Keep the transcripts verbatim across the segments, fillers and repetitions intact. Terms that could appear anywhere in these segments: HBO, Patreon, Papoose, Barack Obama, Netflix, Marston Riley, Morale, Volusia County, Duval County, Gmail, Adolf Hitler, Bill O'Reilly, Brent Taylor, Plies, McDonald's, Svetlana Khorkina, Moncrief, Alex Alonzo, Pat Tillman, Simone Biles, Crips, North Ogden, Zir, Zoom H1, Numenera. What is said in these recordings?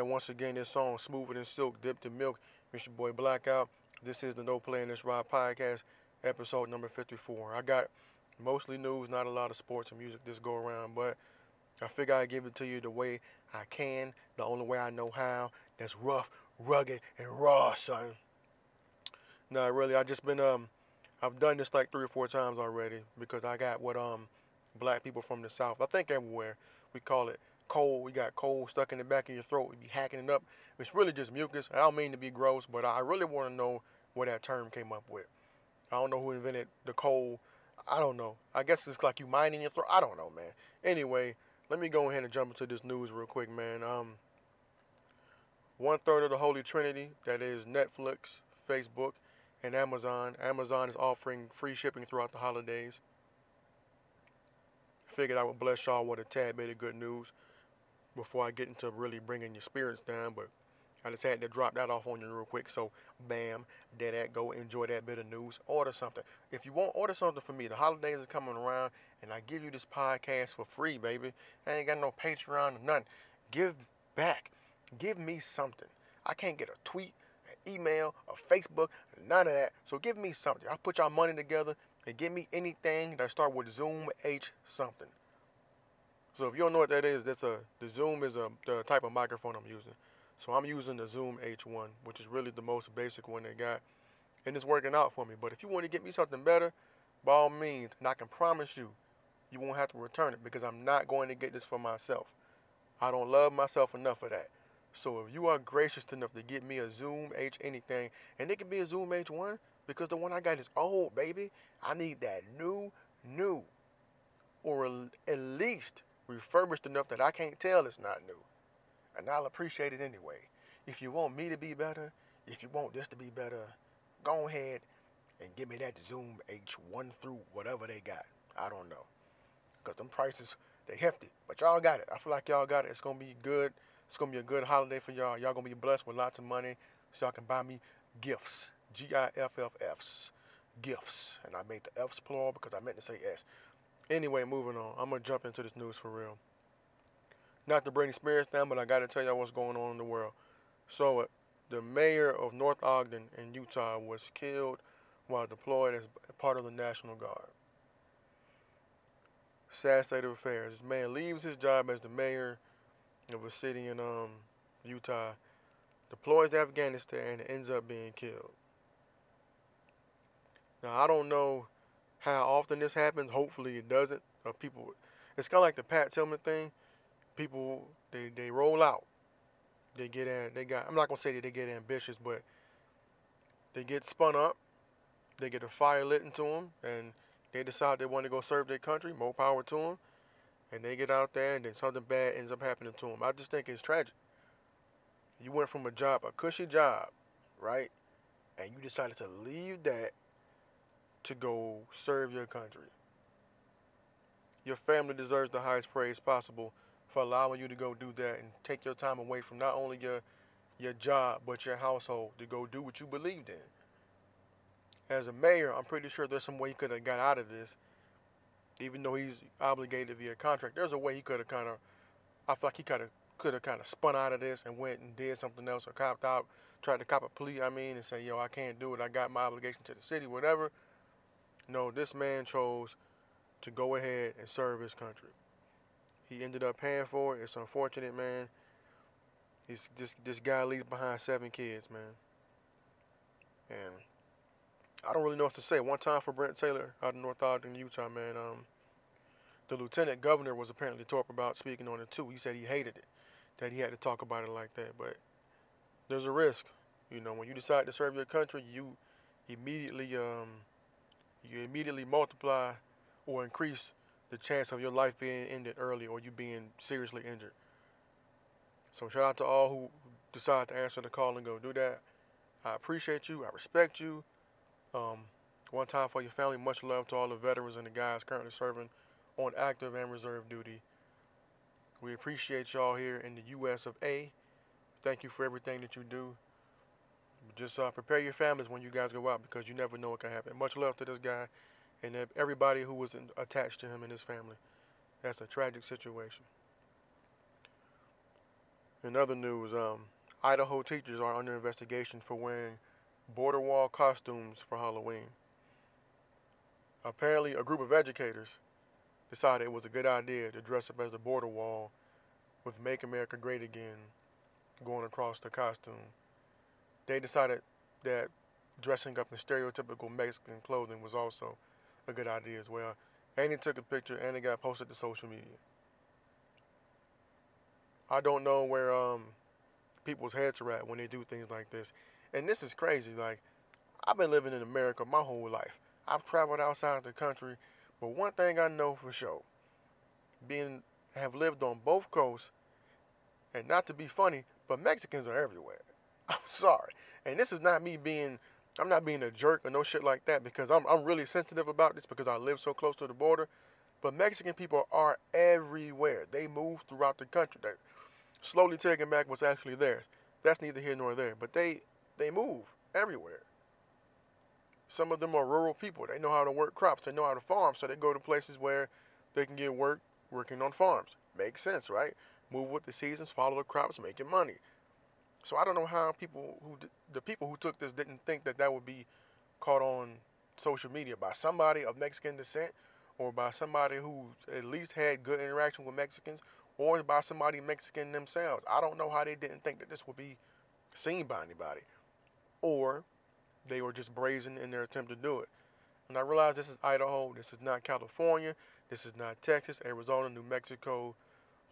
Once again, this song, Smoother Than Silk, Dipped in Milk. It's your boy Blackout. This is the No Play in This Ride podcast, episode number fifty-four. I got mostly news, not a lot of sports and music this go around, but I figure I give it to you the way I can, the only way I know how. That's rough, rugged, and raw, son. Nah, really, I just been, um, I've done this like three or four times already because I got what um, black people from the South, I think everywhere, we call it cold. We got cold stuck in the back of your throat. You be hacking it up. It's really just mucus. I don't mean to be gross, but I really want to know where that term came up with. I don't know who invented the cold. I don't know. I guess it's like you mining your throat. I don't know, man. Anyway, let me go ahead and jump into this news real quick, man. Um, one third of the Holy Trinity, that is Netflix, Facebook, and Amazon. Amazon is offering free shipping throughout the holidays. Figured I would bless y'all with a tad bit of good news before I get into really bringing your spirits down, but I just had to drop that off on you real quick. So, bam, there that go. Enjoy that bit of news. Order something. If you want, order something for me. The holidays are coming around, and I give you this podcast for free, baby. I ain't got no Patreon or nothing. Give back. Give me something. I can't get a tweet, an email, a Facebook, none of that. So give me something. I'll put y'all money together and give me anything that start with Zoom H something. So if you don't know what that is, that's a the Zoom is a the type of microphone I'm using. So I'm using the Zoom H one, which is really the most basic one they got, and it's working out for me. But if you want to get me something better, by all means, and I can promise you, you won't have to return it because I'm not going to get this for myself. I don't love myself enough for that. So if you are gracious enough to get me a Zoom H anything, and it can be a Zoom H one because the one I got is old, baby. I need that new, new, or at least refurbished enough that I can't tell it's not new. And I'll appreciate it anyway. If you want me to be better, if you want this to be better, go ahead and give me that Zoom H one through whatever they got. I don't know. Because them prices, they hefty. But y'all got it. I feel like y'all got it. It's going to be good. It's going to be a good holiday for y'all. Y'all going to be blessed with lots of money so y'all can buy me gifts. G I F F Fs. Gifts. And I made the F's plural because I meant to say S. Anyway, moving on. I'm going to jump into this news for real. Not to bring spirits down, but I got to tell y'all what's going on in the world. So, uh, the mayor of North Ogden in Utah was killed while deployed as part of the National Guard. Sad state of affairs. This man leaves his job as the mayor of a city in um, Utah, deploys to Afghanistan, and ends up being killed. Now, I don't know how often this happens. Hopefully it doesn't. Or people, it's kind of like the Pat Tillman thing. People, they, they roll out. They get in, they got, I'm not going to say that they get ambitious, but they get spun up. They get a fire lit into them, and they decide they want to go serve their country. More power to them. And they get out there, and then something bad ends up happening to them. I just think it's tragic. You went from a job, a cushy job, right? And you decided to leave that to go serve your country. Your family deserves the highest praise possible for allowing you to go do that and take your time away from not only your your job but your household to go do what you believed in. As a mayor, I'm pretty sure there's some way he could have got out of this, even though he's obligated via contract. There's a way he could have kind of, I feel like he could have could have kind of spun out of this and went and did something else or copped out, tried to cop a plea, I mean, and say, yo, I can't do it. I got my obligation to the city, whatever. No, this man chose to go ahead and serve his country. He ended up paying for it. It's unfortunate, man. He's, this, this guy leaves behind seven kids, man. And I don't really know what to say. One time for Brent Taylor out of North Ogden, Utah, man. Um, the lieutenant governor was apparently talking about speaking on it, too. He said he hated it, that he had to talk about it like that. But there's a risk. You know, when you decide to serve your country, you... immediately um, you immediately multiply or increase the chance of your life being ended early or you being seriously injured. So shout out to all who decide to answer the call and go do that. I appreciate you. I respect you. Um, one time for your family. Much love to all the veterans and the guys currently serving on active and reserve duty. We appreciate y'all here in the U S of A. Thank you for everything that you do. Just uh, prepare your families when you guys go out because you never know what can happen. Much love to this guy and everybody who was in, attached to him and his family. That's a tragic situation. In other news, um, Idaho teachers are under investigation for wearing border wall costumes for Halloween. Apparently, a group of educators decided it was a good idea to dress up as the border wall with Make America Great Again going across the costume. They decided that dressing up in stereotypical Mexican clothing was also a good idea as well. And they took a picture and it got posted to social media. I don't know where um, people's heads are at when they do things like this. And this is crazy. Like, I've been living in America my whole life. I've traveled outside the country. But one thing I know for sure, being have lived on both coasts, and not to be funny, but Mexicans are everywhere. I'm sorry. And this is not me being, I'm not being a jerk or no shit like that because I'm I'm really sensitive about this because I live so close to the border. But Mexican people are everywhere. They move throughout the country. They're slowly taking back what's actually theirs. That's neither here nor there. But they, they move everywhere. Some of them are rural people. They know how to work crops. They know how to farm. So they go to places where they can get work working on farms. Makes sense, right? Move with the seasons, follow the crops, making money. So I don't know how people who the people who took this didn't think that that would be caught on social media by somebody of Mexican descent or by somebody who at least had good interaction with Mexicans or by somebody Mexican themselves. I don't know how they didn't think that this would be seen by anybody. Or they were just brazen in their attempt to do it. And I realized this is Idaho. This is not California. This is not Texas, Arizona, New Mexico,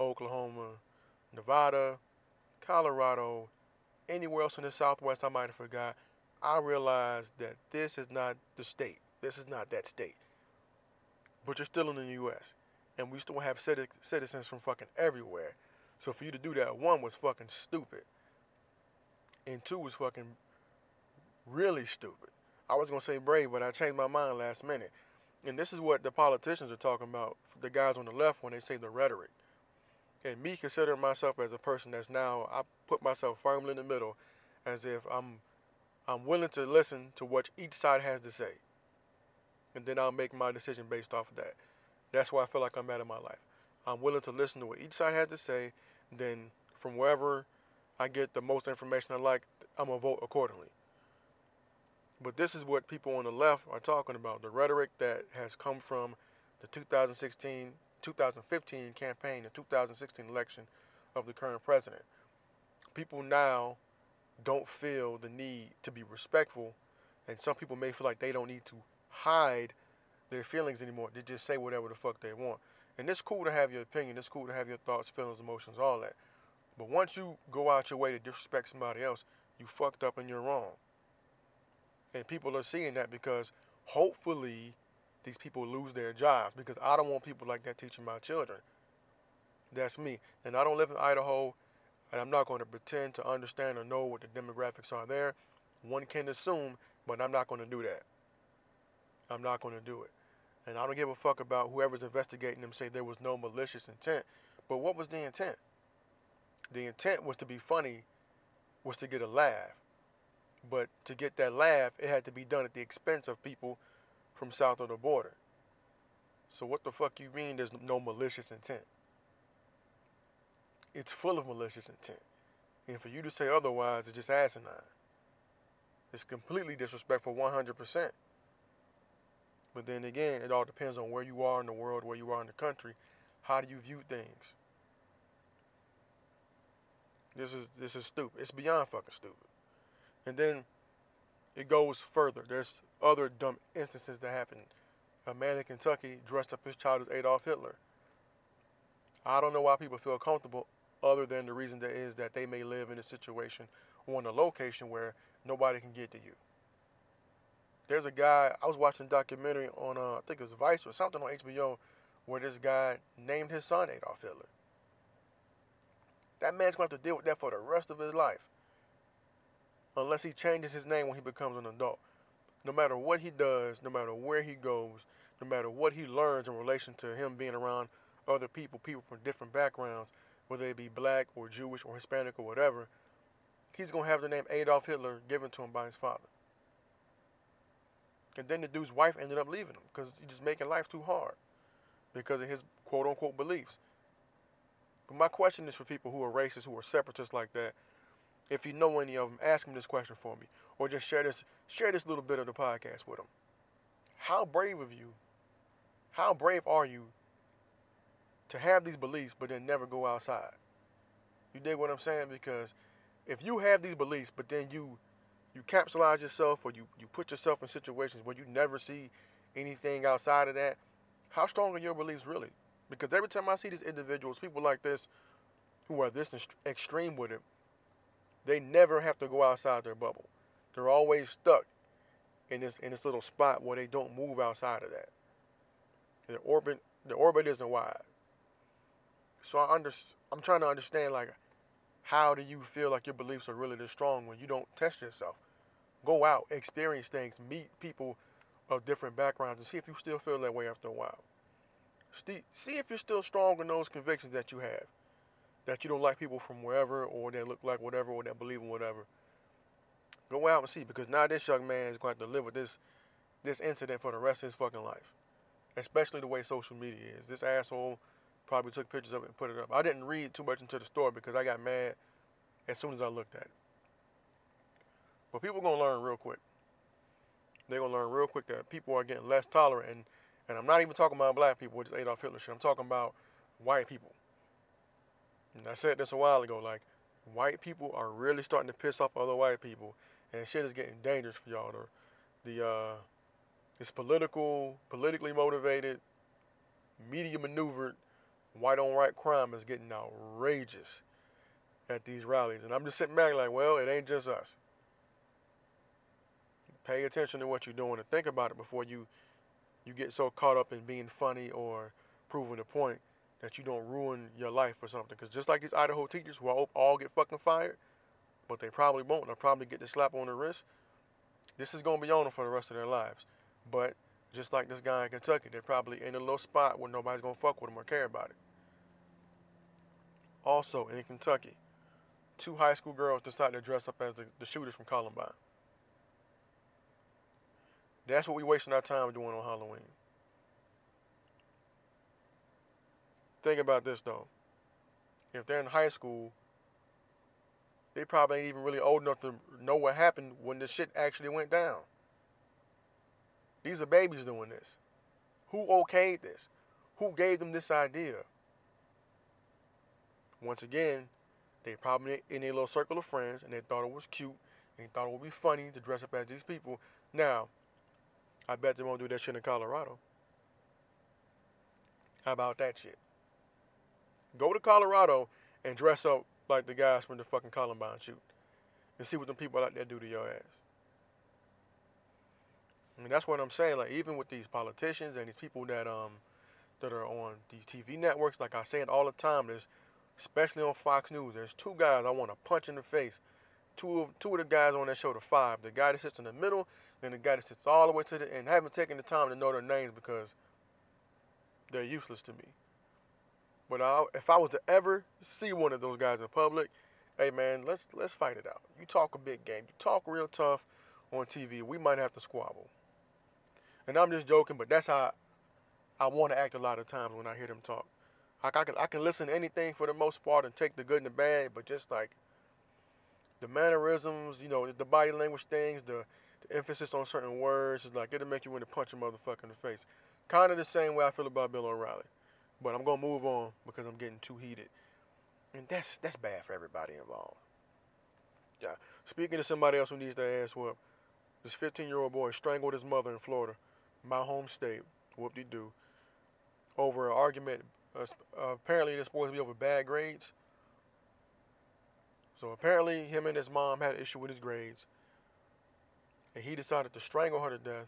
Oklahoma, Nevada, Colorado, anywhere else in the Southwest I might have forgot. I realized that this is not the state. This is not that state. But you're still in the U S. And we still have citizens from fucking everywhere. So for you to do that, one, was fucking stupid. And two, was fucking really stupid. I was going to say brave, but I changed my mind last minute. And this is what the politicians are talking about, the guys on the left, when they say the rhetoric. And me considering myself as a person that's now, I put myself firmly in the middle as if I'm I'm willing to listen to what each side has to say. And then I'll make my decision based off of that. That's why I feel like I'm at in my life. I'm willing to listen to what each side has to say. Then from wherever I get the most information I like, I'm going to vote accordingly. But this is what people on the left are talking about, the rhetoric that has come from the two thousand sixteen, two thousand fifteen campaign, the two thousand sixteen election of the current president. People now don't feel the need to be respectful, and some people may feel like they don't need to hide their feelings anymore. They just say whatever the fuck they want. And it's cool to have your opinion. It's cool to have your thoughts, feelings, emotions, all that. But once you go out your way to disrespect somebody else, you fucked up and you're wrong. And people are seeing that because hopefully these people lose their jobs because I don't want people like that teaching my children. That's me. And I don't live in Idaho, and I'm not going to pretend to understand or know what the demographics are there. One can assume, but I'm not going to do that. I'm not going to do it. And I don't give a fuck about whoever's investigating them say there was no malicious intent. But what was the intent? The intent was to be funny, was to get a laugh. But to get that laugh, it had to be done at the expense of people from south of the border. So what the fuck you mean there's no malicious intent? It's full of malicious intent. And for you to say otherwise, it's just asinine. It's completely disrespectful, one hundred percent. But then again, it all depends on where you are in the world, where you are in the country. How do you view things? This is this is stupid. It's beyond fucking stupid. And then it goes further. There's other dumb instances that happened. A man in Kentucky dressed up his child as Adolf Hitler. I don't know why people feel comfortable other than the reason that is that they may live in a situation or in a location where nobody can get to you. there's a guy, I was watching a documentary on, uh, I think it was Vice or something on H B O, where this guy named his son Adolf Hitler. That man's going to have to deal with that for the rest of his life. Unless he changes his name when he becomes an adult. No matter what he does, no matter where he goes, no matter what he learns in relation to him being around other people, people from different backgrounds, whether they be black or Jewish or Hispanic or whatever, he's going to have the name Adolf Hitler given to him by his father. And then the dude's wife ended up leaving him because he's just making life too hard because of his quote-unquote beliefs. But my question is for people who are racist, who are separatists like that, if you know any of them, ask them this question for me, or just share this, share this little bit of the podcast with them. How brave of you, how brave are you to have these beliefs but then never go outside? You dig what I'm saying? Because if you have these beliefs but then you you capsulize yourself or you, you put yourself in situations where you never see anything outside of that, how strong are your beliefs really? Because every time I see these individuals, people like this, who are this extreme with it, they never have to go outside their bubble. They're always stuck in this in this little spot where they don't move outside of that. Their orbit, their orbit isn't wide. So I under, I'm trying to understand, like, how do you feel like your beliefs are really this strong when you don't test yourself? Go out, experience things, meet people of different backgrounds, and see if you still feel that way after a while. See if you're still strong in those convictions that you have, that you don't like people from wherever, or they look like whatever, or they believe in whatever. Go out and see, because now this young man is going to have to live with this, this incident for the rest of his fucking life, especially the way social media is. This asshole probably took pictures of it and put it up. I didn't read too much into the story because I got mad as soon as I looked at it. But people are going to learn real quick. They're going to learn real quick that people are getting less tolerant. And, and I'm not even talking about black people with this Adolf Hitler shit. I'm talking about white people. And I said this a while ago, like, white people are really starting to piss off other white people, and shit is getting dangerous for y'all. The, the uh, it's political, politically motivated, media maneuvered, white on white crime is getting outrageous at these rallies. And I'm just sitting back like, well, it ain't just us. Pay attention to what you're doing and think about it before you, you get so caught up in being funny or proving a point that you don't ruin your life or something. Because just like these Idaho teachers who I hope all get fucking fired, but they probably won't. They'll probably get the slap on the wrist. This is going to be on them for the rest of their lives. But just like this guy in Kentucky, they're probably in a little spot where nobody's going to fuck with them or care about it. Also in Kentucky, two high school girls decided to dress up as the, the shooters from Columbine. That's what we wasting our time doing on Halloween. Think about this, though. If they're in high school, they probably ain't even really old enough to know what happened when this shit actually went down. These are babies doing this. Who okayed this? Who gave them this idea? Once again, they probably in a little circle of friends, and they thought it was cute, and they thought it would be funny to dress up as these people. Now, I bet they won't do that shit in Colorado. How about that shit? Go to Colorado and dress up like the guys from the fucking Columbine shoot and see what them people out there do to your ass. I mean, that's what I'm saying. Like, even with these politicians and these people that um that are on these T V networks, like I say it all the time, there's, especially on Fox News, there's two guys I want to punch in the face. Two of, two of the guys on that show, the five, the guy that sits in the middle and the guy that sits all the way to the end. I haven't taken the time to know their names because they're useless to me. But I, if I was to ever see one of those guys in public, hey, man, let's let's fight it out. You talk a big game. You talk real tough on T V. We might have to squabble. And I'm just joking, but that's how I, I want to act a lot of times when I hear them talk. I, I, can, I can listen to anything for the most part and take the good and the bad, but just like the mannerisms, you know, the body language things, the, the emphasis on certain words, it's like it'll make you want to punch a motherfucker in the face. Kind of the same way I feel about Bill O'Reilly. But I'm going to move on because I'm getting too heated. And that's that's bad for everybody involved. Yeah. Speaking to somebody else who needs their ass whooped, this fifteen-year-old boy strangled his mother in Florida, my home state, whoop-de-doo, over an argument. Uh, apparently, it's supposed to be over bad grades. So apparently, him and his mom had an issue with his grades. and he decided to strangle her to death.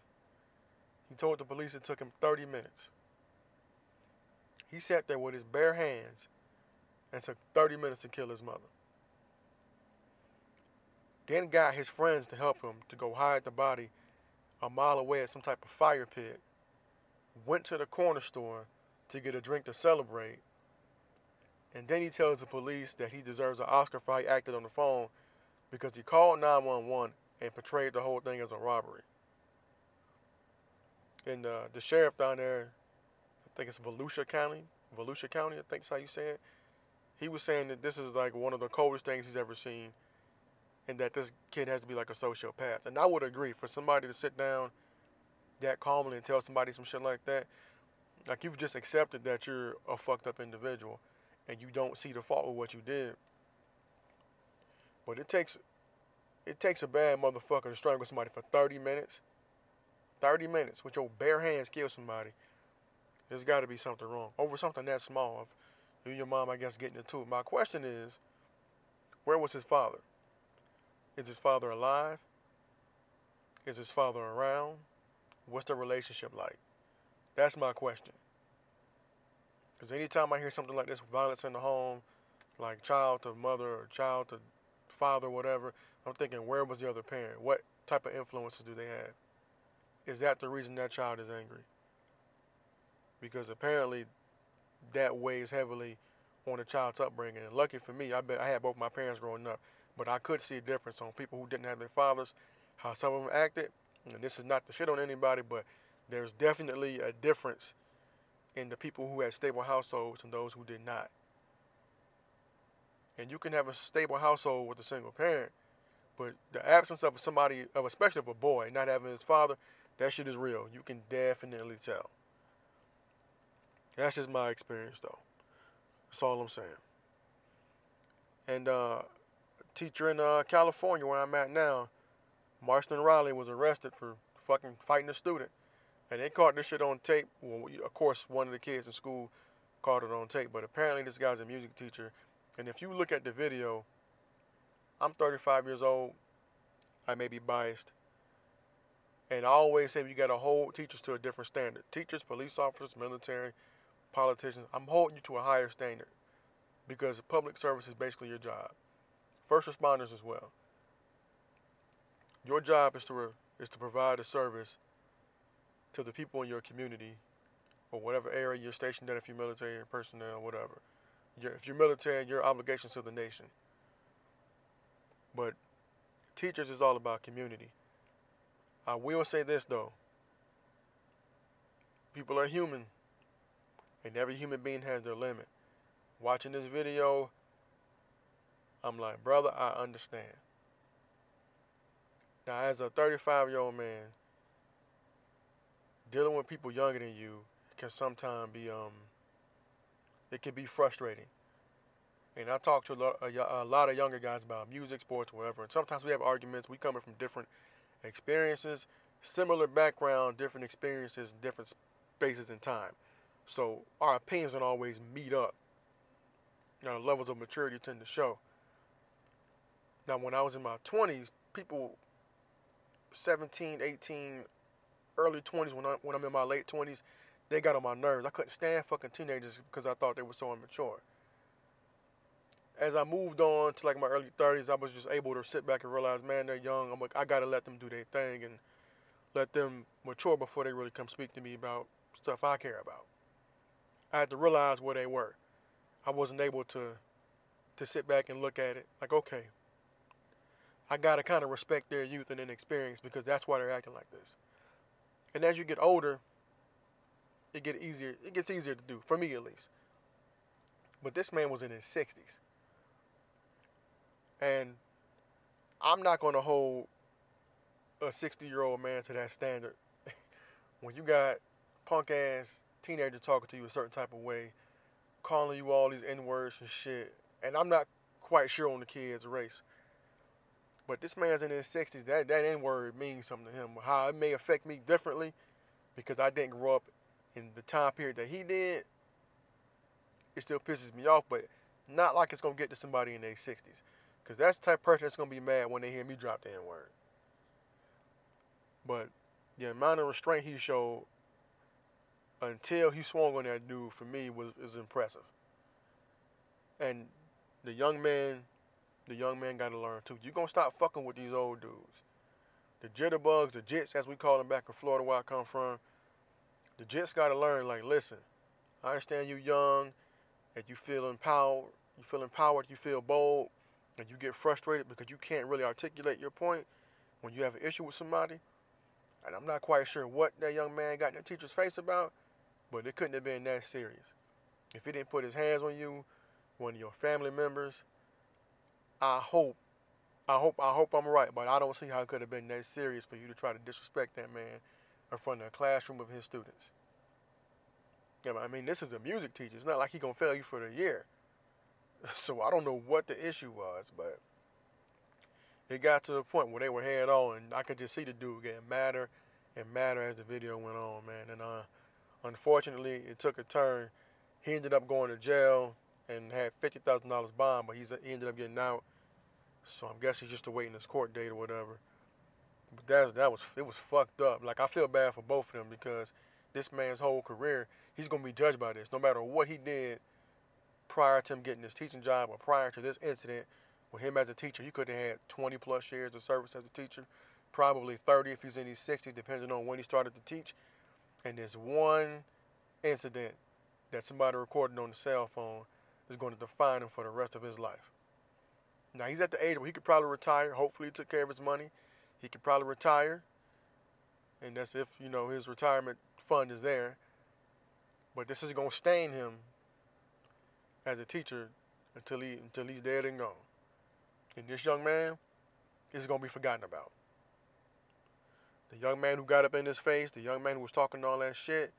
He told the police it took him thirty minutes. He sat there with his bare hands and took thirty minutes to kill his mother. Then got his friends to help him to go hide the body a mile away at some type of fire pit. Went to the corner store to get a drink to celebrate. And then he tells the police that he deserves an Oscar for how he acted on the phone because he called nine one one and portrayed the whole thing as a robbery. And uh, the sheriff down there, I think it's Volusia County, Volusia County, I think is how you say it. He was saying that this is like one of the coldest things he's ever seen and that this kid has to be like a sociopath. And I would agree, for somebody to sit down that calmly and tell somebody some shit like that, like you've just accepted that you're a fucked up individual and you don't see the fault with what you did. But it takes it takes a bad motherfucker to strangle somebody for thirty minutes. thirty minutes with your bare hands kill somebody. There's got to be something wrong over something that small. Of you and your mom, I guess, getting into it. My question is, where was his father? Is his father alive? Is his father around? What's their relationship like? That's my question. Because anytime I hear something like this, violence in the home, like child to mother or child to father, whatever, I'm thinking, where was the other parent? What type of influences do they have? Is that the reason that child is angry? Because apparently that weighs heavily on a child's upbringing. And lucky for me, I bet I had both my parents growing up, but I could see a difference on people who didn't have their fathers, how some of them acted. And this is not to shit on anybody, but there's definitely a difference in the people who had stable households and those who did not. And you can have a stable household with a single parent, but the absence of somebody, of especially of a boy, not having his father, that shit is real. You can definitely tell. That's just my experience, though. That's all I'm saying. And uh, a teacher in uh, California, where I'm at now, Marston Riley, was arrested for fucking fighting a student. And they caught this shit on tape. Well, of course, one of the kids in school caught it on tape, but apparently this guy's a music teacher. And if you look at the video, I'm thirty-five years old. I may be biased. And I always say you got to hold teachers to a different standard. Teachers, police officers, military, politicians, I'm holding you to a higher standard because public service is basically your job. First responders as well. Your job is to is to provide a service to the people in your community or whatever area you're stationed at, if you're military personnel, whatever. You're, if you're military, your obligations to the nation. But teachers is all about community. I will say this, though. People are human, and every human being has their limit. Watching this video, I'm like, brother, I understand. Now, as a thirty-five-year-old man, dealing with people younger than you can sometimes be, um, it can be frustrating. And I talk to a lot, a, a lot of younger guys about music, sports, whatever, and sometimes we have arguments. We coming from different experiences, similar background, different experiences, different spaces and time. So our opinions don't always meet up. You know, levels of maturity tend to show. Now, when I was in my twenties, people seventeen, eighteen, early twenties, when, I, when I'm in my late twenties, they got on my nerves. I couldn't stand fucking teenagers because I thought they were so immature. As I moved on to like my early thirties, I was just able to sit back and realize, man, they're young. I'm like, I gotta let them do their thing and let them mature before they really come speak to me about stuff I care about. I had to realize where they were. I wasn't able to to sit back and look at it like, okay, I gotta kind of respect their youth and inexperience because that's why they're acting like this. And as you get older, it get easier. It gets easier to do, for me at least. But this man was in his sixties. And I'm not going to hold a sixty-year-old man to that standard. When you got punk-ass teenagers talking to you a certain type of way, calling you all these N-words and shit, and I'm not quite sure on the kid's race. But this man's in his sixties. That, that N-word means something to him. How it may affect me differently because I didn't grow up in the time period that he did, it still pisses me off, but not like it's going to get to somebody in their sixties. Because that's the type of person that's going to be mad when they hear me drop the N-word. But the amount of restraint he showed until he swung on that dude, for me, was is impressive. And the young man, the young man got to learn too. You're going to stop fucking with these old dudes. The jitterbugs, the jits, as we call them back in Florida where I come from, the jits got to learn, like, listen, I understand you young, and you feel empowered, you feel empowered, you feel bold, and you get frustrated because you can't really articulate your point when you have an issue with somebody. And I'm not quite sure what that young man got in the teacher's face about, but it couldn't have been that serious. If he didn't put his hands on you, one of your family members, I hope, I hope, I hope I'm right, but I don't see how it could have been that serious for you to try to disrespect that man in front of a classroom of his students. Yeah, but I mean, this is a music teacher. It's not like he's gonna fail you for the year. So I don't know what the issue was, but it got to the point where they were head on, and I could just see the dude getting madder and madder as the video went on, man. And uh, unfortunately, it took a turn. He ended up going to jail and had fifty thousand dollars bond, but he's, he ended up getting out. So I'm guessing he's just awaiting his court date or whatever. But that, that was, it was fucked up. Like, I feel bad for both of them because this man's whole career, he's going to be judged by this. No matter what he did prior to him getting his teaching job or prior to this incident, with him as a teacher, he could have had twenty-plus years of service as a teacher, probably thirty if he's in his sixties, depending on when he started to teach. And this one incident that somebody recorded on the cell phone is going to define him for the rest of his life. Now, he's at the age where he could probably retire. Hopefully, he took care of his money. He could probably retire. And that's if, you know, his retirement fund is there. But this is going to stain him as a teacher until he until he's dead and gone. And this young man is going to be forgotten about. The young man who got up in his face, the young man who was talking all that shit,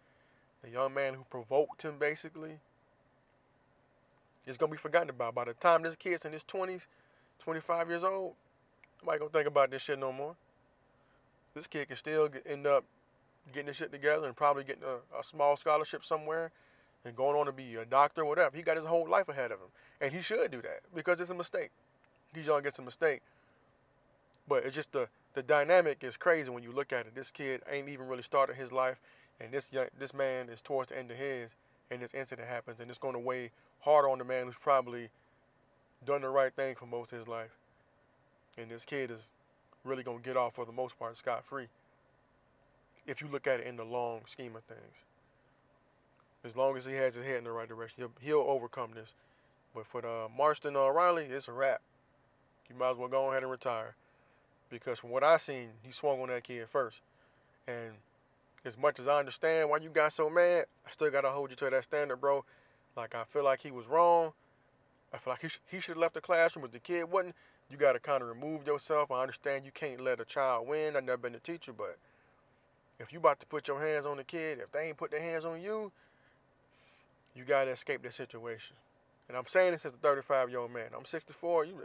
the young man who provoked him, basically, it's going to be forgotten about. By the time this kid's in his twenties, twenty-five years old, nobody going to think about this shit no more. This kid can still get, end up getting this shit together and probably getting a, a small scholarship somewhere and going on to be a doctor or whatever. He got his whole life ahead of him. And he should do that because it's a mistake. He's young, gets a mistake. But it's just the, the dynamic is crazy when you look at it. This kid ain't even really started his life, and this young, this man is towards the end of his, and this incident happens, and it's going to weigh harder on the man who's probably done the right thing for most of his life. And this kid is really going to get off, for the most part, scot-free, if you look at it in the long scheme of things. As long as he has his head in the right direction, he'll, he'll overcome this. But for the Marston uh, Riley, it's a wrap. You might as well go ahead and retire, because from what I seen, he swung on that kid first. And as much as I understand why you got so mad, I still got to hold you to that standard, bro. Like, I feel like he was wrong. I feel like he, sh- he should have left the classroom, but the kid wasn't. You got to kind of remove yourself. I understand you can't let a child win. I've never been a teacher, but if you about to put your hands on the kid, if they ain't put their hands on you, you got to escape that situation. And I'm saying this as a thirty-five-year-old man. I'm sixty-four. You...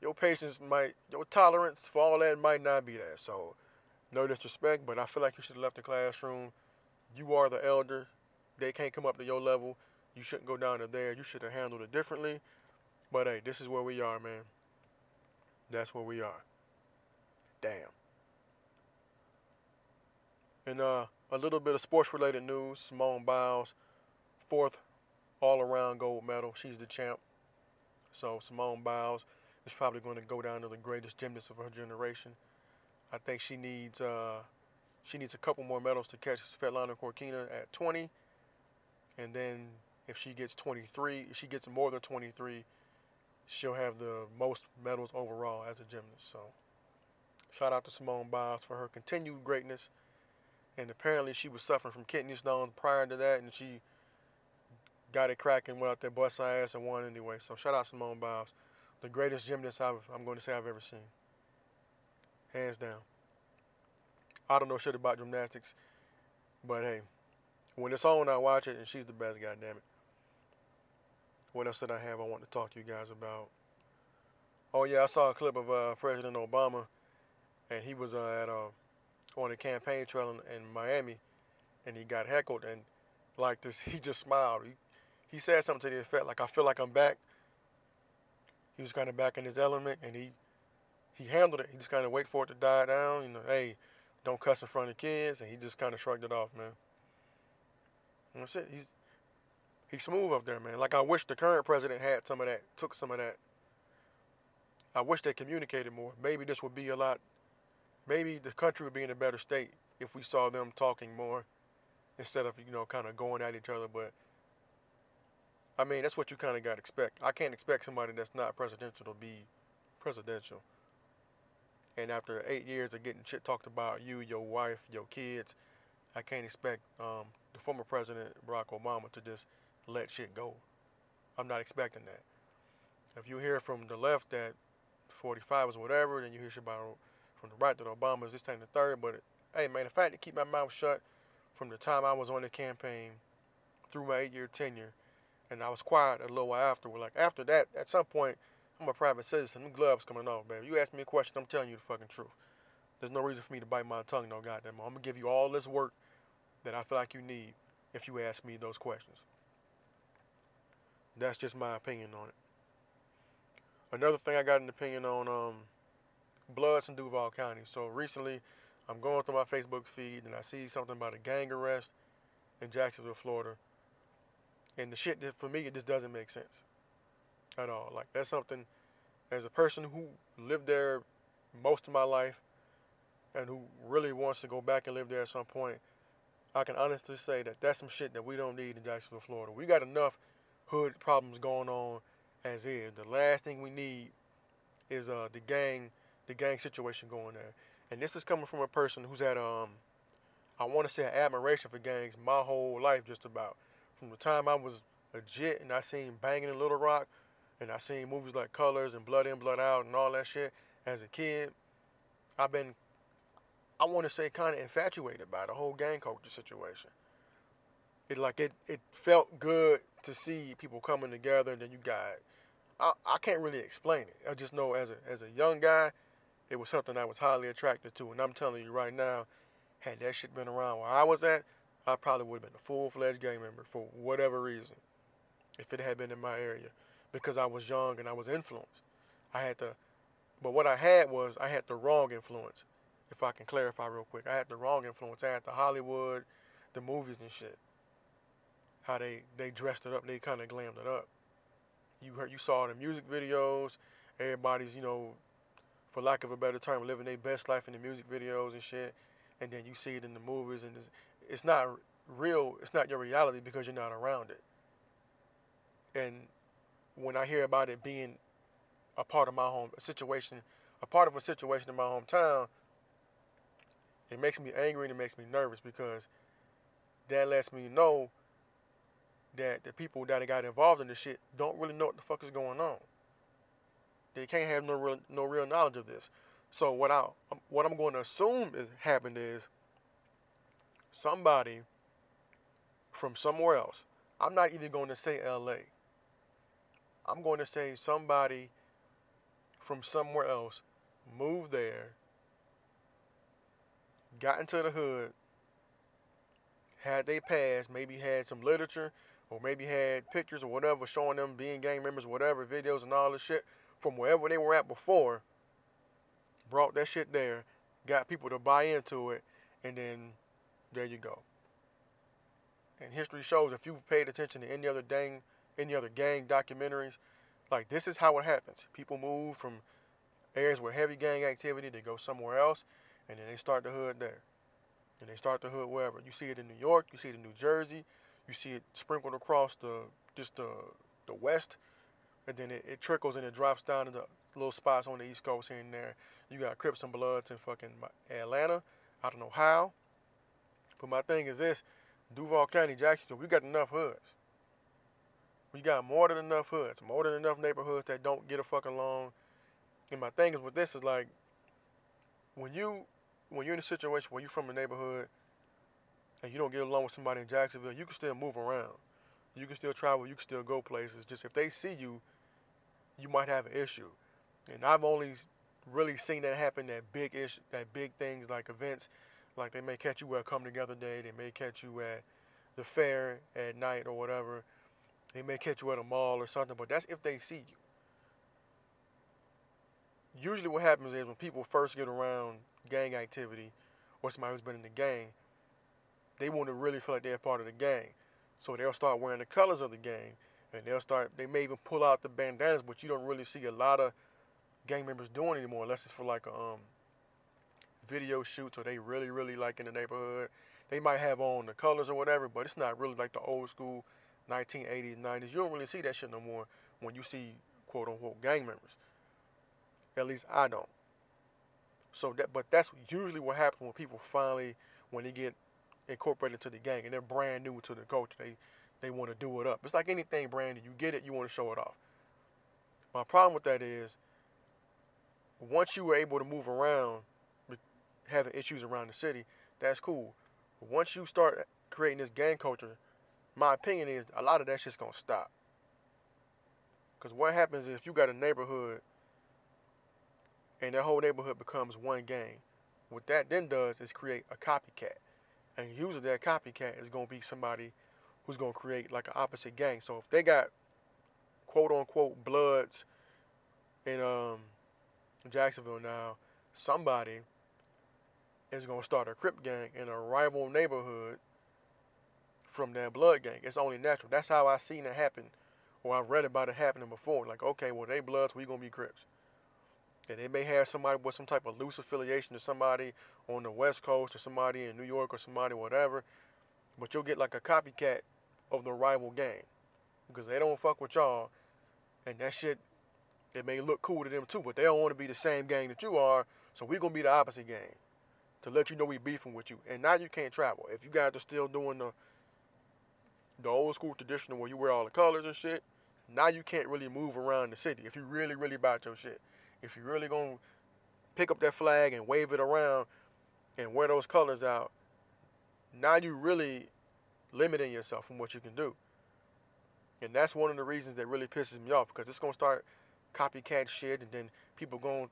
Your patience might, your tolerance for all that might not be that. So, no disrespect, but I feel like you should have left the classroom. You are the elder. They can't come up to your level. You shouldn't go down to there. You should have handled it differently. But, hey, this is where we are, man. That's where we are. Damn. And uh, a little bit of sports-related news. Simone Biles, fourth all-around gold medal. She's the champ. So, Simone Biles is probably going to go down to the greatest gymnast of her generation. I think she needs uh, she needs a couple more medals to catch Svetlana Khorkina at twenty, and then if she gets twenty-three, if she gets more than twenty-three, she'll have the most medals overall as a gymnast. So, shout out to Simone Biles for her continued greatness. And apparently, she was suffering from kidney stones prior to that, and she got it cracking, went out there, bust her ass, and won anyway. So, shout out Simone Biles. The greatest gymnast I've, I'm going to say I've ever seen. Hands down. I don't know shit about gymnastics, but hey, when it's on, I watch it, and she's the best, goddammit. What else did I have I want to talk to you guys about? Oh, yeah, I saw a clip of uh, President Obama, and he was uh, at uh, on a campaign trail in, in Miami, and he got heckled, and like this, he just smiled. He, he said something to the effect, like, I feel like I'm back. He was kind of back in his element, and he he handled it. He just kind of wait for it to die down. You know, hey, don't cuss in front of kids, and he just kind of shrugged it off, man. And that's it. He's he's smooth up there, man. Like, I wish the current president had some of that, took some of that. I wish they communicated more. Maybe this would be a lot, maybe the country would be in a better state if we saw them talking more instead of, you know, kind of going at each other. But, I mean, that's what you kind of got to expect. I can't expect somebody that's not presidential to be presidential. And after eight years of getting shit talked about you, your wife, your kids, I can't expect um, the former president, Barack Obama, to just let shit go. I'm not expecting that. If you hear from the left that forty-five is whatever, then you hear shit about from the right that Obama is this time the third. But, it, hey, man, the fact to keep my mouth shut from the time I was on the campaign through my eight-year tenure, and I was quiet a little while after. Like, after that, at some point, I'm a private citizen. Them gloves coming off, baby. You ask me a question, I'm telling you the fucking truth. There's no reason for me to bite my tongue, no goddamn. I'm going to give you all this work that I feel like you need if you ask me those questions. That's just my opinion on it. Another thing I got an opinion on, um, Bloods in Duval County. So recently, I'm going through my Facebook feed, and I see something about a gang arrest in Jacksonville, Florida. And the shit, that for me, it just doesn't make sense at all. Like, that's something, as a person who lived there most of my life and who really wants to go back and live there at some point, I can honestly say that that's some shit that we don't need in Jacksonville, Florida. We got enough hood problems going on as is. The last thing we need is uh, the gang, the gang situation going there. And this is coming from a person who's had, um, I want to say, an admiration for gangs my whole life, just about. From the time I was a jit and I seen Banging in Little Rock, and I seen movies like Colors and Blood In, Blood Out and all that shit as a kid, I've been, I want to say, kind of infatuated by the whole gang culture situation. It like it, it felt good to see people coming together, and then you got, I, I can't really explain it. I just know as a as a young guy, it was something I was highly attracted to, and I'm telling you right now, had that shit been around where I was at, I probably would have been a full-fledged gang member for whatever reason, if it had been in my area, because I was young and I was influenced. I had to, but what I had was, I had the wrong influence, if I can clarify real quick. I had the wrong influence. I had the Hollywood, the movies and shit. How they, they dressed it up, they kind of glammed it up. You heard, you saw the music videos, everybody's, you know, for lack of a better term, living their best life in the music videos and shit, and then you see it in the movies, and it's, it's not real, it's not your reality because you're not around it. And when I hear about it being a part of my home, a situation, a part of a situation in my hometown, it makes me angry and it makes me nervous, because that lets me know that the people that got involved in this shit don't really know what the fuck is going on. They can't have no real, no real knowledge of this. So what, I, what I'm going to assume is happened is somebody from somewhere else. I'm not even going to say L A. I'm going to say somebody from somewhere else moved there, got into the hood, had they past, maybe had some literature, or maybe had pictures or whatever showing them being gang members, whatever, videos and all this shit from wherever they were at before, brought that shit there, got people to buy into it, and then there you go. And history shows, if you've paid attention to any other dang, any other gang documentaries, like, this is how it happens. People move from areas where heavy gang activity, they go somewhere else, and then they start the hood there. And they start the hood wherever. You see it in New York, you see it in New Jersey, you see it sprinkled across the just the the West, and then it, it trickles and it drops down to the little spots on the East Coast here and there. You got Crips and Bloods in fucking Atlanta. I don't know how. But my thing is this, Duval County, Jacksonville, we got enough hoods. We got more than enough hoods, more than enough neighborhoods that don't get a fucking loan. And my thing is with this is like, when, you, when you're in a situation where you're from a neighborhood and you don't get along with somebody in Jacksonville, you can still move around. You can still travel, you can still go places. Just if they see you, you might have an issue. And I've only really seen that happen at big issue, at big things like events. Like, they may catch you at Come Together Day, they may catch you at the fair at night or whatever. They may catch you at a mall or something, but that's if they see you. Usually what happens is when people first get around gang activity or somebody who's been in the gang, they want to really feel like they're part of the gang. So they'll start wearing the colors of the gang, and they'll start, they may even pull out the bandanas, but you don't really see a lot of gang members doing anymore, unless it's for like a um, video shoots, or they really, really like in the neighborhood. They might have on the colors or whatever, but it's not really like the old school nineteen eighties, nineties. You don't really see that shit no more when you see quote-unquote gang members. At least I don't. So that, but that's usually what happens when people finally, when they get incorporated to the gang and they're brand new to the culture, they they want to do it up. It's like anything brand new. You get it, you want to show it off. My problem with that is, once you were able to move around, having issues around the city, that's cool. But once you start creating this gang culture, my opinion is a lot of that shit's gonna stop. Because what happens is, if you got a neighborhood and that whole neighborhood becomes one gang, what that then does is create a copycat. And usually that copycat is going to be somebody who's going to create like an opposite gang. So if they got quote-unquote Bloods in um, Jacksonville now, somebody is going to start a Crip gang in a rival neighborhood from that Blood gang. It's only natural. That's how I've seen it happen, or I've read about it happening before. Like, okay, well, they Bloods, we going to be Crips. And they may have somebody with some type of loose affiliation to somebody on the West Coast, or somebody in New York, or somebody whatever. But you'll get like a copycat of the rival gang, because they don't fuck with y'all. And that shit, it may look cool to them too, but they don't want to be the same gang that you are. So we're going to be the opposite gang to let you know we beefing with you. And now you can't travel. If you guys are still doing the, the old school traditional where you wear all the colors and shit, now you can't really move around the city if you really, really about your shit. If you're really going to pick up that flag and wave it around and wear those colors out, now you're really limiting yourself from what you can do. And that's one of the reasons that really pisses me off, because it's going to start copycat shit, and then people going to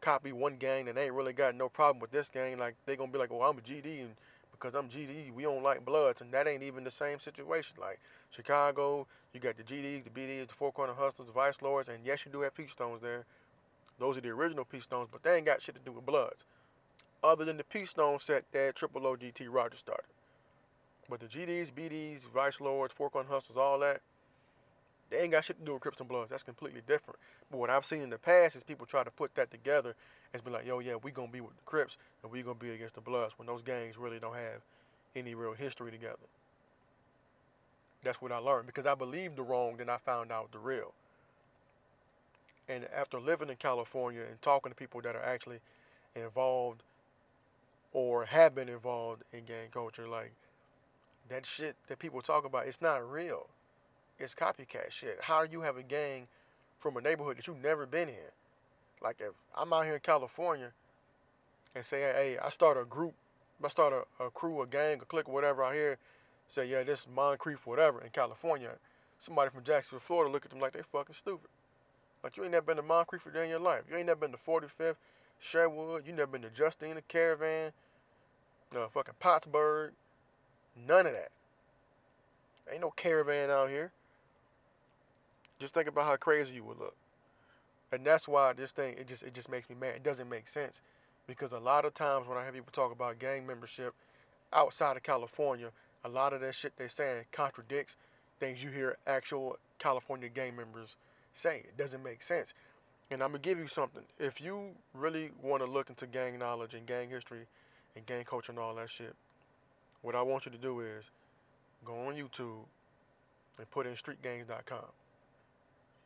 copy one gang that ain't really got no problem with this gang. Like, they're going to be like, oh, I'm a G D, and because I'm G D, we don't like Bloods, and that ain't even the same situation. Like, Chicago, you got the G Ds, the B Ds, the Four Corner Hustlers, the Vice Lords, and yes, you do have Peach Stones there. Those are the original Peace Stones, but they ain't got shit to do with Bloods, other than the Peace Stone set that Triple O G T Rogers started. But the G Ds, B Ds, Vice Lords, Fork on Hustlers, all that, they ain't got shit to do with Crips and Bloods. That's completely different. But what I've seen in the past is people try to put that together and be like, yo, yeah, we going to be with the Crips and we going to be against the Bloods, when those gangs really don't have any real history together. That's what I learned, because I believed the wrong, then I found out the real. And after living in California and talking to people that are actually involved or have been involved in gang culture, like, that shit that people talk about, it's not real. It's copycat shit. How do you have a gang from a neighborhood that you've never been in? Like, if I'm out here in California and say, hey, I start a group, I start a, a crew, a gang, a clique, or whatever out here, say, yeah, this is Moncrief, whatever, in California, somebody from Jacksonville, Florida, look at them like they fucking stupid. Like, you ain't never been to Moncrief for a day in your life. You ain't never been to forty-fifth, Sherwood. You never been to Justine, the Caravan, uh, fucking Pottsburg. None of that. Ain't no Caravan out here. Just think about how crazy you would look. And that's why this thing, it just it just makes me mad. It doesn't make sense. Because a lot of times when I hear people talk about gang membership outside of California, a lot of that shit they're saying contradicts things you hear actual California gang members say. It doesn't make sense. And I'm gonna give you something. If you really want to look into gang knowledge and gang history and gang culture and all that shit, what I want you to do is go on YouTube and put in street gangs dot com.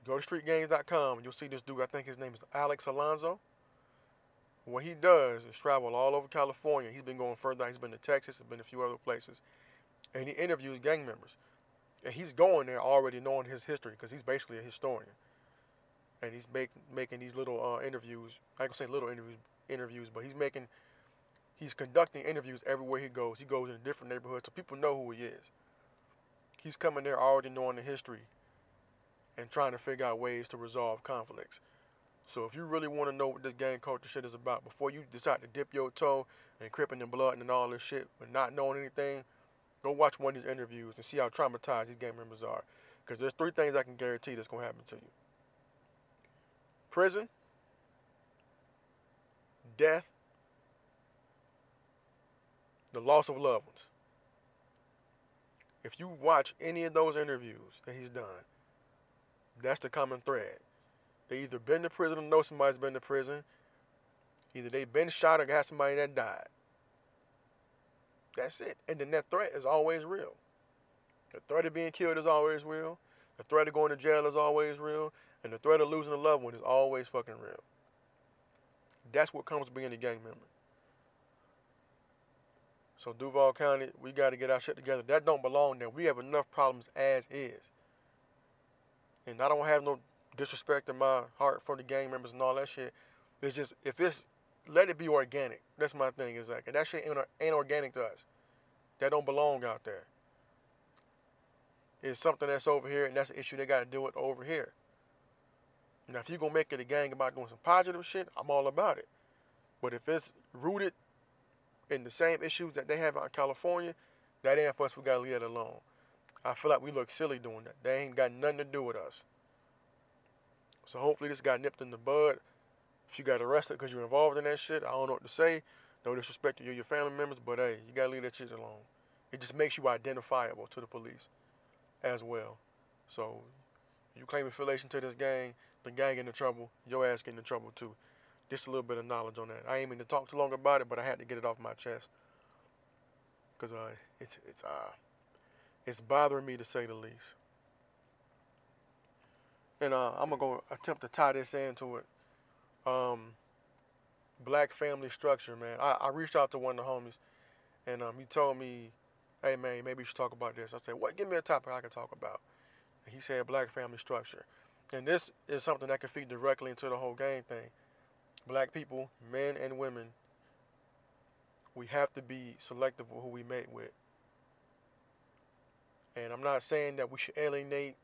Go to street gangs dot com and you'll see this dude. I think his name is Alex Alonzo. What he does is travel all over California. He's been going further. He's been to Texas. He's been to a few other places, and he interviews gang members. And he's going there already knowing his history, because he's basically a historian. And he's make, making these little uh, interviews. I can say little interviews, interviews, but he's making, he's conducting interviews everywhere he goes. He goes in different neighborhoods, so people know who he is. He's coming there already knowing the history and trying to figure out ways to resolve conflicts. So if you really want to know what this gang culture shit is about, before you decide to dip your toe and cripping and blood and all this shit, but not knowing anything, go watch one of these interviews and see how traumatized these gang members are. Because there's three things I can guarantee that's going to happen to you. Prison, death, the loss of loved ones. If you watch any of those interviews that he's done, that's the common thread. They either been to prison or know somebody's been to prison. Either they've been shot or got somebody that died. That's it. And then that threat is always real. The threat of being killed is always real. The threat of going to jail is always real. And the threat of losing a loved one is always fucking real. That's what comes with being a gang member. So Duval County, we got to get our shit together. That don't belong there. We have enough problems as is. And I don't have no disrespect in my heart for the gang members and all that shit. It's just, if it's, let it be organic. That's my thing, is like, and that shit ain't, ain't organic to us. That don't belong out there. It's something that's over here, and that's an issue they got to deal with over here. Now, if you're going to make it a gang about doing some positive shit, I'm all about it. But if it's rooted in the same issues that they have out in California, that ain't for us. We got to leave that alone. I feel like we look silly doing that. They ain't got nothing to do with us. So hopefully this got nipped in the bud. If you got arrested because you're involved in that shit, I don't know what to say. No disrespect to you, your family members, but hey, you got to leave that shit alone. It just makes you identifiable to the police as well. So you claim affiliation to this gang, the gang getting in trouble, your ass getting in trouble too. Just a little bit of knowledge on that. I ain't mean to talk too long about it, but I had to get it off my chest. Because uh, it's, it's, uh, it's bothering me, to say the least. And uh, I'm going to attempt to tie this into it. Um, black family structure, man. I, I reached out to one of the homies, and um, he told me, hey, man, maybe you should talk about this. I said, what? Give me a topic I can talk about. And he said black family structure. And this is something that can feed directly into the whole gang thing. Black people, men and women, we have to be selective with who we mate with. And I'm not saying that we should alienate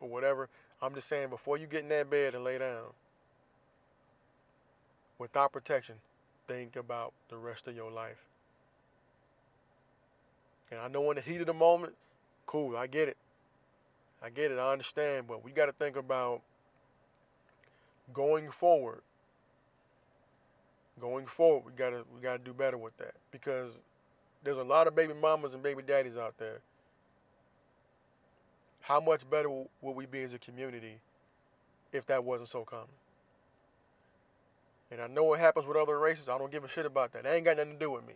or whatever. I'm just saying, before you get in that bed and lay down, without protection, think about the rest of your life. And I know in the heat of the moment, cool, I get it. I get it, I understand, but we got to think about going forward. Going forward, we gotta we gotta do better with that, because there's a lot of baby mamas and baby daddies out there. How much better will, will we be as a community if that wasn't so common? And I know what happens with other races. I don't give a shit about that. That ain't got nothing to do with me.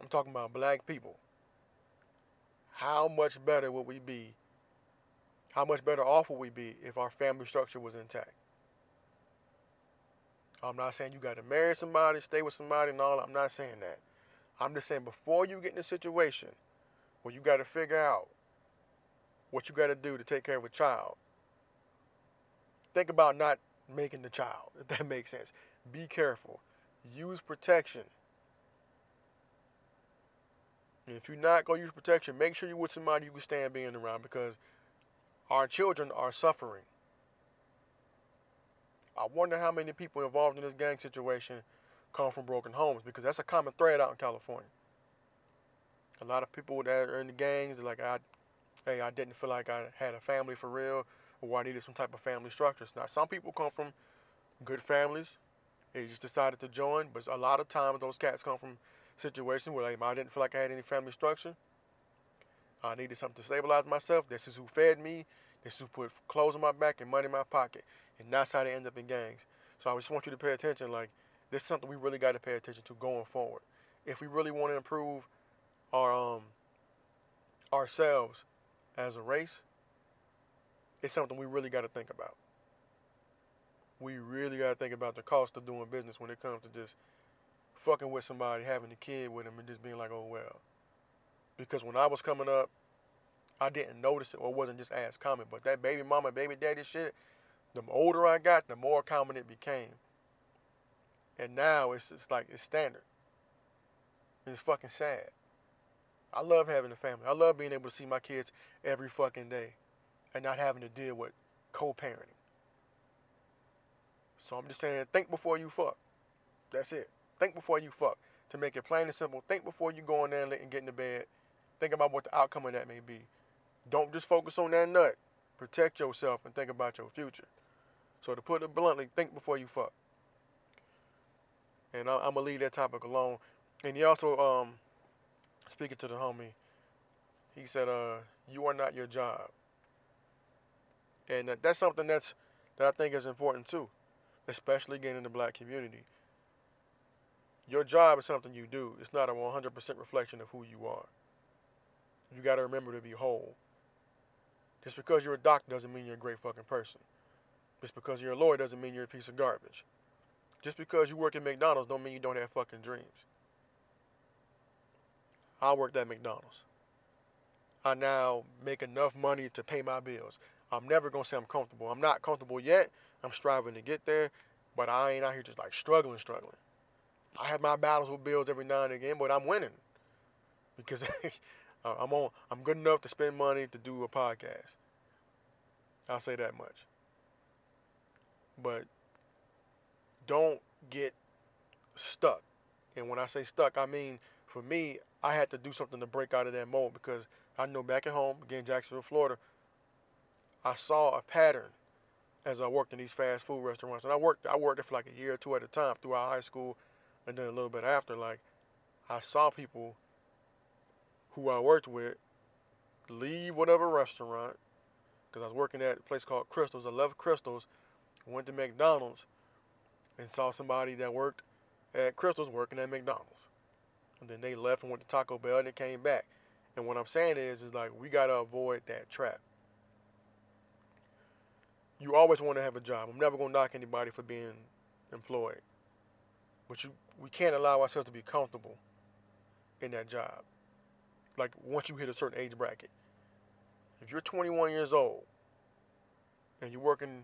I'm talking about black people. How much better would we be? How much better off would we be if our family structure was intact? I'm not saying you got to marry somebody, stay with somebody and all. I'm not saying that. I'm just saying, before you get in a situation where you got to figure out what you got to do to take care of a child, think about not making the child, if that makes sense. Be careful. Use protection. And if you're not going to use protection, make sure you're with somebody you can stand being around, because our children are suffering. I wonder how many people involved in this gang situation come from broken homes, because that's a common thread out in California. A lot of people that are in the gangs are like, I, hey, I didn't feel like I had a family for real, or I needed some type of family structures. Now, some people come from good families. They just decided to join, but a lot of times those cats come from situations where, like, I didn't feel like I had any family structure. I needed something to stabilize myself. This is who fed me. This is who put clothes on my back and money in my pocket. And that's how they end up in gangs. So I just want you to pay attention. Like, this is something we really got to pay attention to going forward. If we really want to improve our um, ourselves as a race, it's something we really got to think about. We really got to think about the cost of doing business when it comes to just fucking with somebody, having a kid with them, and just being like, oh, well. Because when I was coming up, I didn't notice it, or it wasn't just as common. But that baby mama, baby daddy shit, the older I got, the more common it became. And now it's it's like it's standard. It's fucking sad. I love having a family. I love being able to see my kids every fucking day and not having to deal with co-parenting. So I'm just saying, think before you fuck. That's it. Think before you fuck. To make it plain and simple, think before you go in there and get in the bed. Think about what the outcome of that may be. Don't just focus on that nut. Protect yourself and think about your future. So to put it bluntly, think before you fuck. And I, I'm going to leave that topic alone. And he also um, speaking to the homie, he said, uh, you are not your job. And that, that's something that's that I think is important too, especially again in the black community. Your job is something you do. It's not a one hundred percent reflection of who you are. You got to remember to be whole. Just because you're a doc doesn't mean you're a great fucking person. Just because you're a lawyer doesn't mean you're a piece of garbage. Just because you work at McDonald's don't mean you don't have fucking dreams. I worked at McDonald's. I now make enough money to pay my bills. I'm never going to say I'm comfortable. I'm not comfortable yet. I'm striving to get there, but I ain't out here just like struggling, struggling. I have my battles with bills every now and again, but I'm winning because I'm on. I'm good enough to spend money to do a podcast. I'll say that much. But don't get stuck. And when I say stuck, I mean, for me, I had to do something to break out of that mold because I know back at home, again, Jacksonville, Florida, I saw a pattern as I worked in these fast food restaurants. And I worked I worked there for like a year or two at a time throughout high school and then a little bit after. Like, I saw people who I worked with leave whatever restaurant, because I was working at a place called Crystal's. I left Crystal's, went to McDonald's, and saw somebody that worked at Crystal's working at McDonald's. And then they left and went to Taco Bell and they came back. And what I'm saying is, is like, we got to avoid that trap. You always want to have a job. I'm never going to knock anybody for being employed. But you, we can't allow ourselves to be comfortable in that job. Like, once you hit a certain age bracket. If you're twenty-one years old and you're working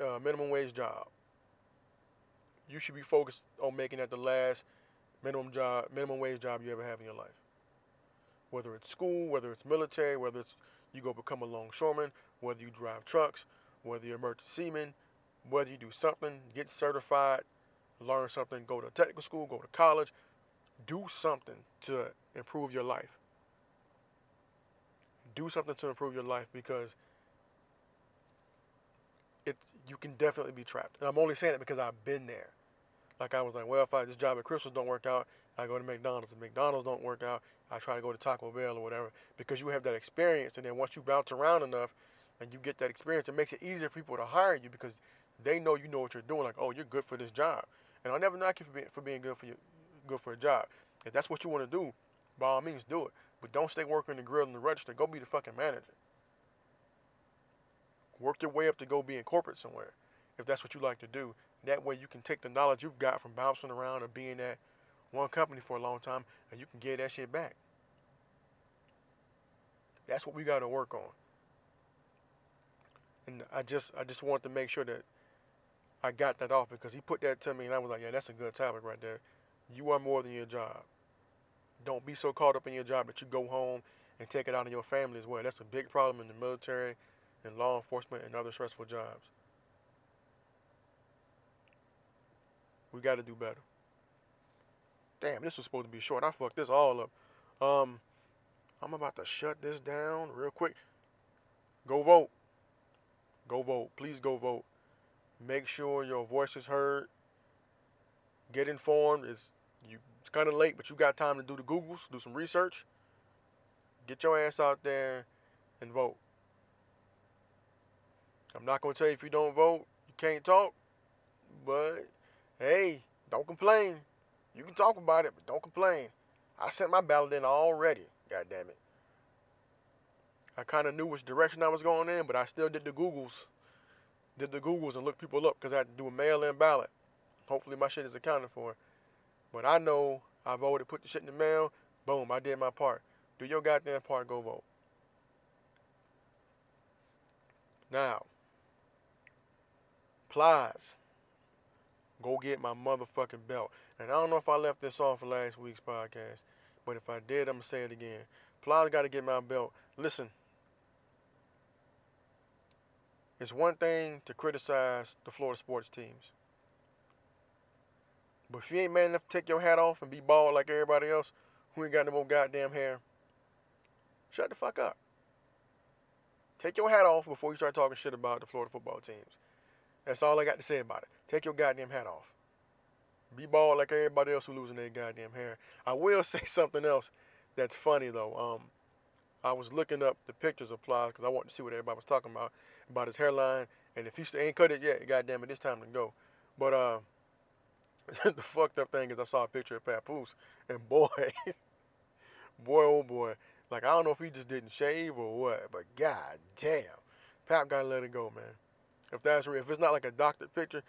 a minimum wage job, you should be focused on making that the last minimum job, minimum wage job you ever have in your life. Whether it's school, whether it's military, whether it's you go become a longshoreman, whether you drive trucks, whether you're a merchant seaman, whether you do something, get certified, learn something, go to technical school, go to college, do something to improve your life. Do something to improve your life because it's, you can definitely be trapped. And I'm only saying that because I've been there. Like, I was like, well, if I, this job at Crystal's don't work out, I go to McDonald's. If McDonald's don't work out, I try to go to Taco Bell or whatever. Because you have that experience, and then once you bounce around enough and you get that experience, it makes it easier for people to hire you because they know you know what you're doing. Like, oh, you're good for this job. And I'll never knock you for being, for being good for you, good for a job. If that's what you want to do, by all means, do it. But don't stay working in the grill and the register. Go be the fucking manager. Work your way up to go be in corporate somewhere if that's what you like to do. That way you can take the knowledge you've got from bouncing around or being at one company for a long time and you can get that shit back. That's what we got to work on. And I just I just wanted to make sure that I got that off because he put that to me and I was like, yeah, that's a good topic right there. You are more than your job. Don't be so caught up in your job that you go home and take it out on your family as well. That's a big problem in the military and law enforcement and other stressful jobs. We got to do better. Damn, this was supposed to be short. I fucked this all up. Um, I'm about to shut this down real quick. Go vote. Go vote. Please go vote. Make sure your voice is heard. Get informed. It's you. It's kind of late, but you got time to do the Googles, do some research. Get your ass out there and vote. I'm not going to tell you if you don't vote, you can't talk. But, hey, don't complain. You can talk about it, but don't complain. I sent my ballot in already. God damn it. I kind of knew which direction I was going in, but I still did the Googles. Did the Googles and looked people up because I had to do a mail-in ballot. Hopefully my shit is accounted for. But I know I voted, put the shit in the mail. Boom, I did my part. Do your goddamn part, go vote. Now. Plies. Go get my motherfucking belt. And I don't know if I left this on for last week's podcast, but if I did, I'm going to say it again. Plies got to get my belt. Listen, it's one thing to criticize the Florida sports teams. But if you ain't man enough to take your hat off and be bald like everybody else, who ain't got no more goddamn hair, shut the fuck up. Take your hat off before you start talking shit about the Florida football teams. That's all I got to say about it. Take your goddamn hat off. Be bald like everybody else who losing their goddamn hair. I will say something else that's funny, though. Um, I was looking up the pictures of Plies because I wanted to see what everybody was talking about, about his hairline. And if he still ain't cut it yet, goddamn it, it's time to go. But uh, the fucked up thing is I saw a picture of Papoose, and boy, boy, oh boy. Like, I don't know if he just didn't shave or what, but goddamn, Pap got to let it go, man. If that's real, if it's not like a doctored picture,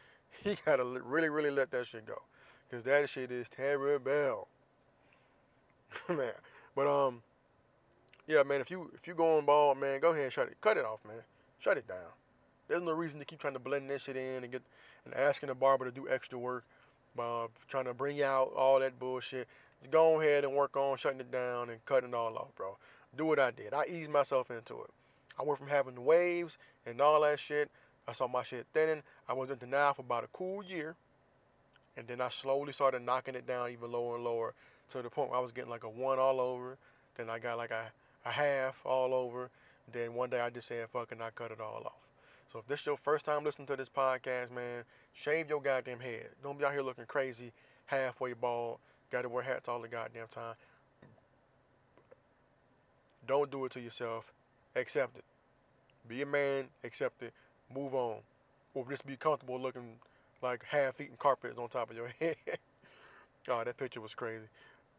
he got to really, really let that shit go. Because that shit is terrible. Man. But, um, yeah, man, if you if you going bald, man, go ahead and shut it. Cut it off, man. Shut it down. There's no reason to keep trying to blend that shit in and get and asking the barber to do extra work, uh, trying to bring out all that bullshit. Just go ahead and work on shutting it down and cutting it all off, bro. Do what I did. I eased myself into it. I went from having waves and all that shit. I saw my shit thinning. I was in denial for about a cool year. And then I slowly started knocking it down even lower and lower to the point where I was getting like a one all over. Then I got like a, a half all over. Then one day I just said, fuck it, I cut it all off. So if this is your first time listening to this podcast, man, shave your goddamn head. Don't be out here looking crazy, halfway bald, got to wear hats all the goddamn time. Don't do it to yourself. Accept it. Be a man. Accept it. Move on. Or just be comfortable looking like half-eaten carpets on top of your head. God, oh, that picture was crazy.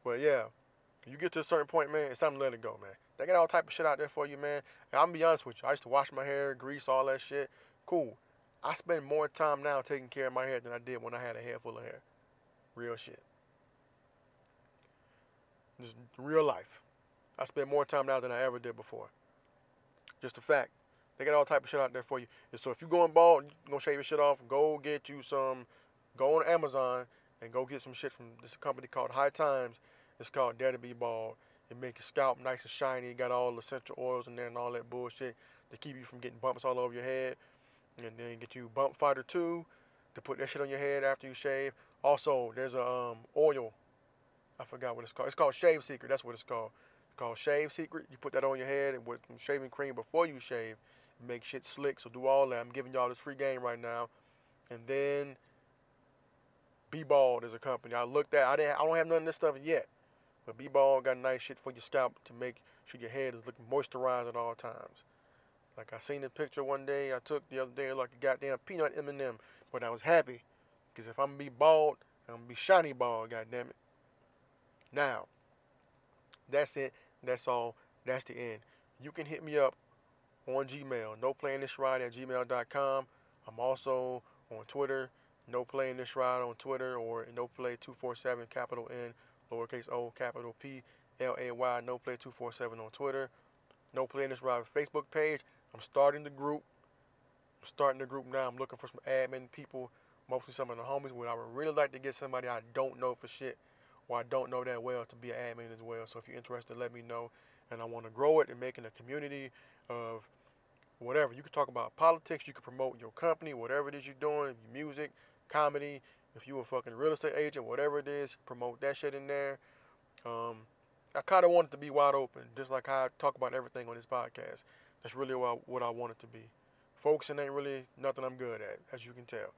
But, yeah, you get to a certain point, man, it's time to let it go, man. They got all type of shit out there for you, man. And I'm going to be honest with you. I used to wash my hair, grease, all that shit. Cool. I spend more time now taking care of my hair than I did when I had a head full of hair. Real shit. Just real life. I spend more time now than I ever did before. Just a fact. They got all type of shit out there for you. And so if you're going bald, you're going to shave your shit off, go get you some, go on Amazon and go get some shit from this company called High Times. It's called Dare to Be Bald. It make your scalp nice and shiny. It got all the essential oils in there and all that bullshit to keep you from getting bumps all over your head. And then get you Bump Fighter two to put that shit on your head after you shave. Also, there's a um, oil. I forgot what it's called. It's called Shave Secret. That's what it's called. It's called Shave Secret. You put that on your head and with some shaving cream before you shave. Make shit slick, so do all that. I'm giving y'all this free game right now. And then Be Bald is a company. I looked at I didn't I don't have none of this stuff yet. But Be Bald got nice shit for your scalp to make sure your head is looking moisturized at all times. Like I seen the picture one day I took the other day like a goddamn peanut M and M. But I was happy. Because if I'm gonna be bald, I'm gonna be shiny bald, goddammit. Now, that's it. That's all. That's the end. You can hit me up on Gmail, no playing this ride at gmail dot com. I'm also on Twitter, no playing this ride on Twitter, or no play two forty-seven, capital N, lowercase o, capital P, L A Y, no play two forty-seven on Twitter. No Playing This Ride Facebook page. I'm starting the group. I'm starting the group now. I'm looking for some admin people, mostly some of the homies, where I would really like to get somebody I don't know for shit, or I don't know that well to be an admin as well. So if you're interested, let me know. And I want to grow it and make it a community of whatever. You can talk about politics. You can promote your company, whatever it is you're doing, music, comedy. If you're a fucking real estate agent, whatever it is, promote that shit in there. Um, I kind of want it to be wide open, just like how I talk about everything on this podcast. That's really what I, what I want it to be. Focusing ain't really nothing I'm good at, as you can tell.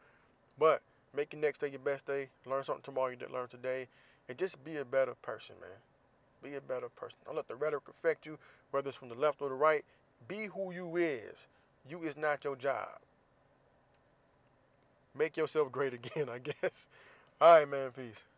But make your next day your best day. Learn something tomorrow you didn't learn today. And just be a better person, man. Be a better person. Don't let the rhetoric affect you, whether it's from the left or the right. Be who you is. You is not your job. Make yourself great again, I guess. All right, man. Peace.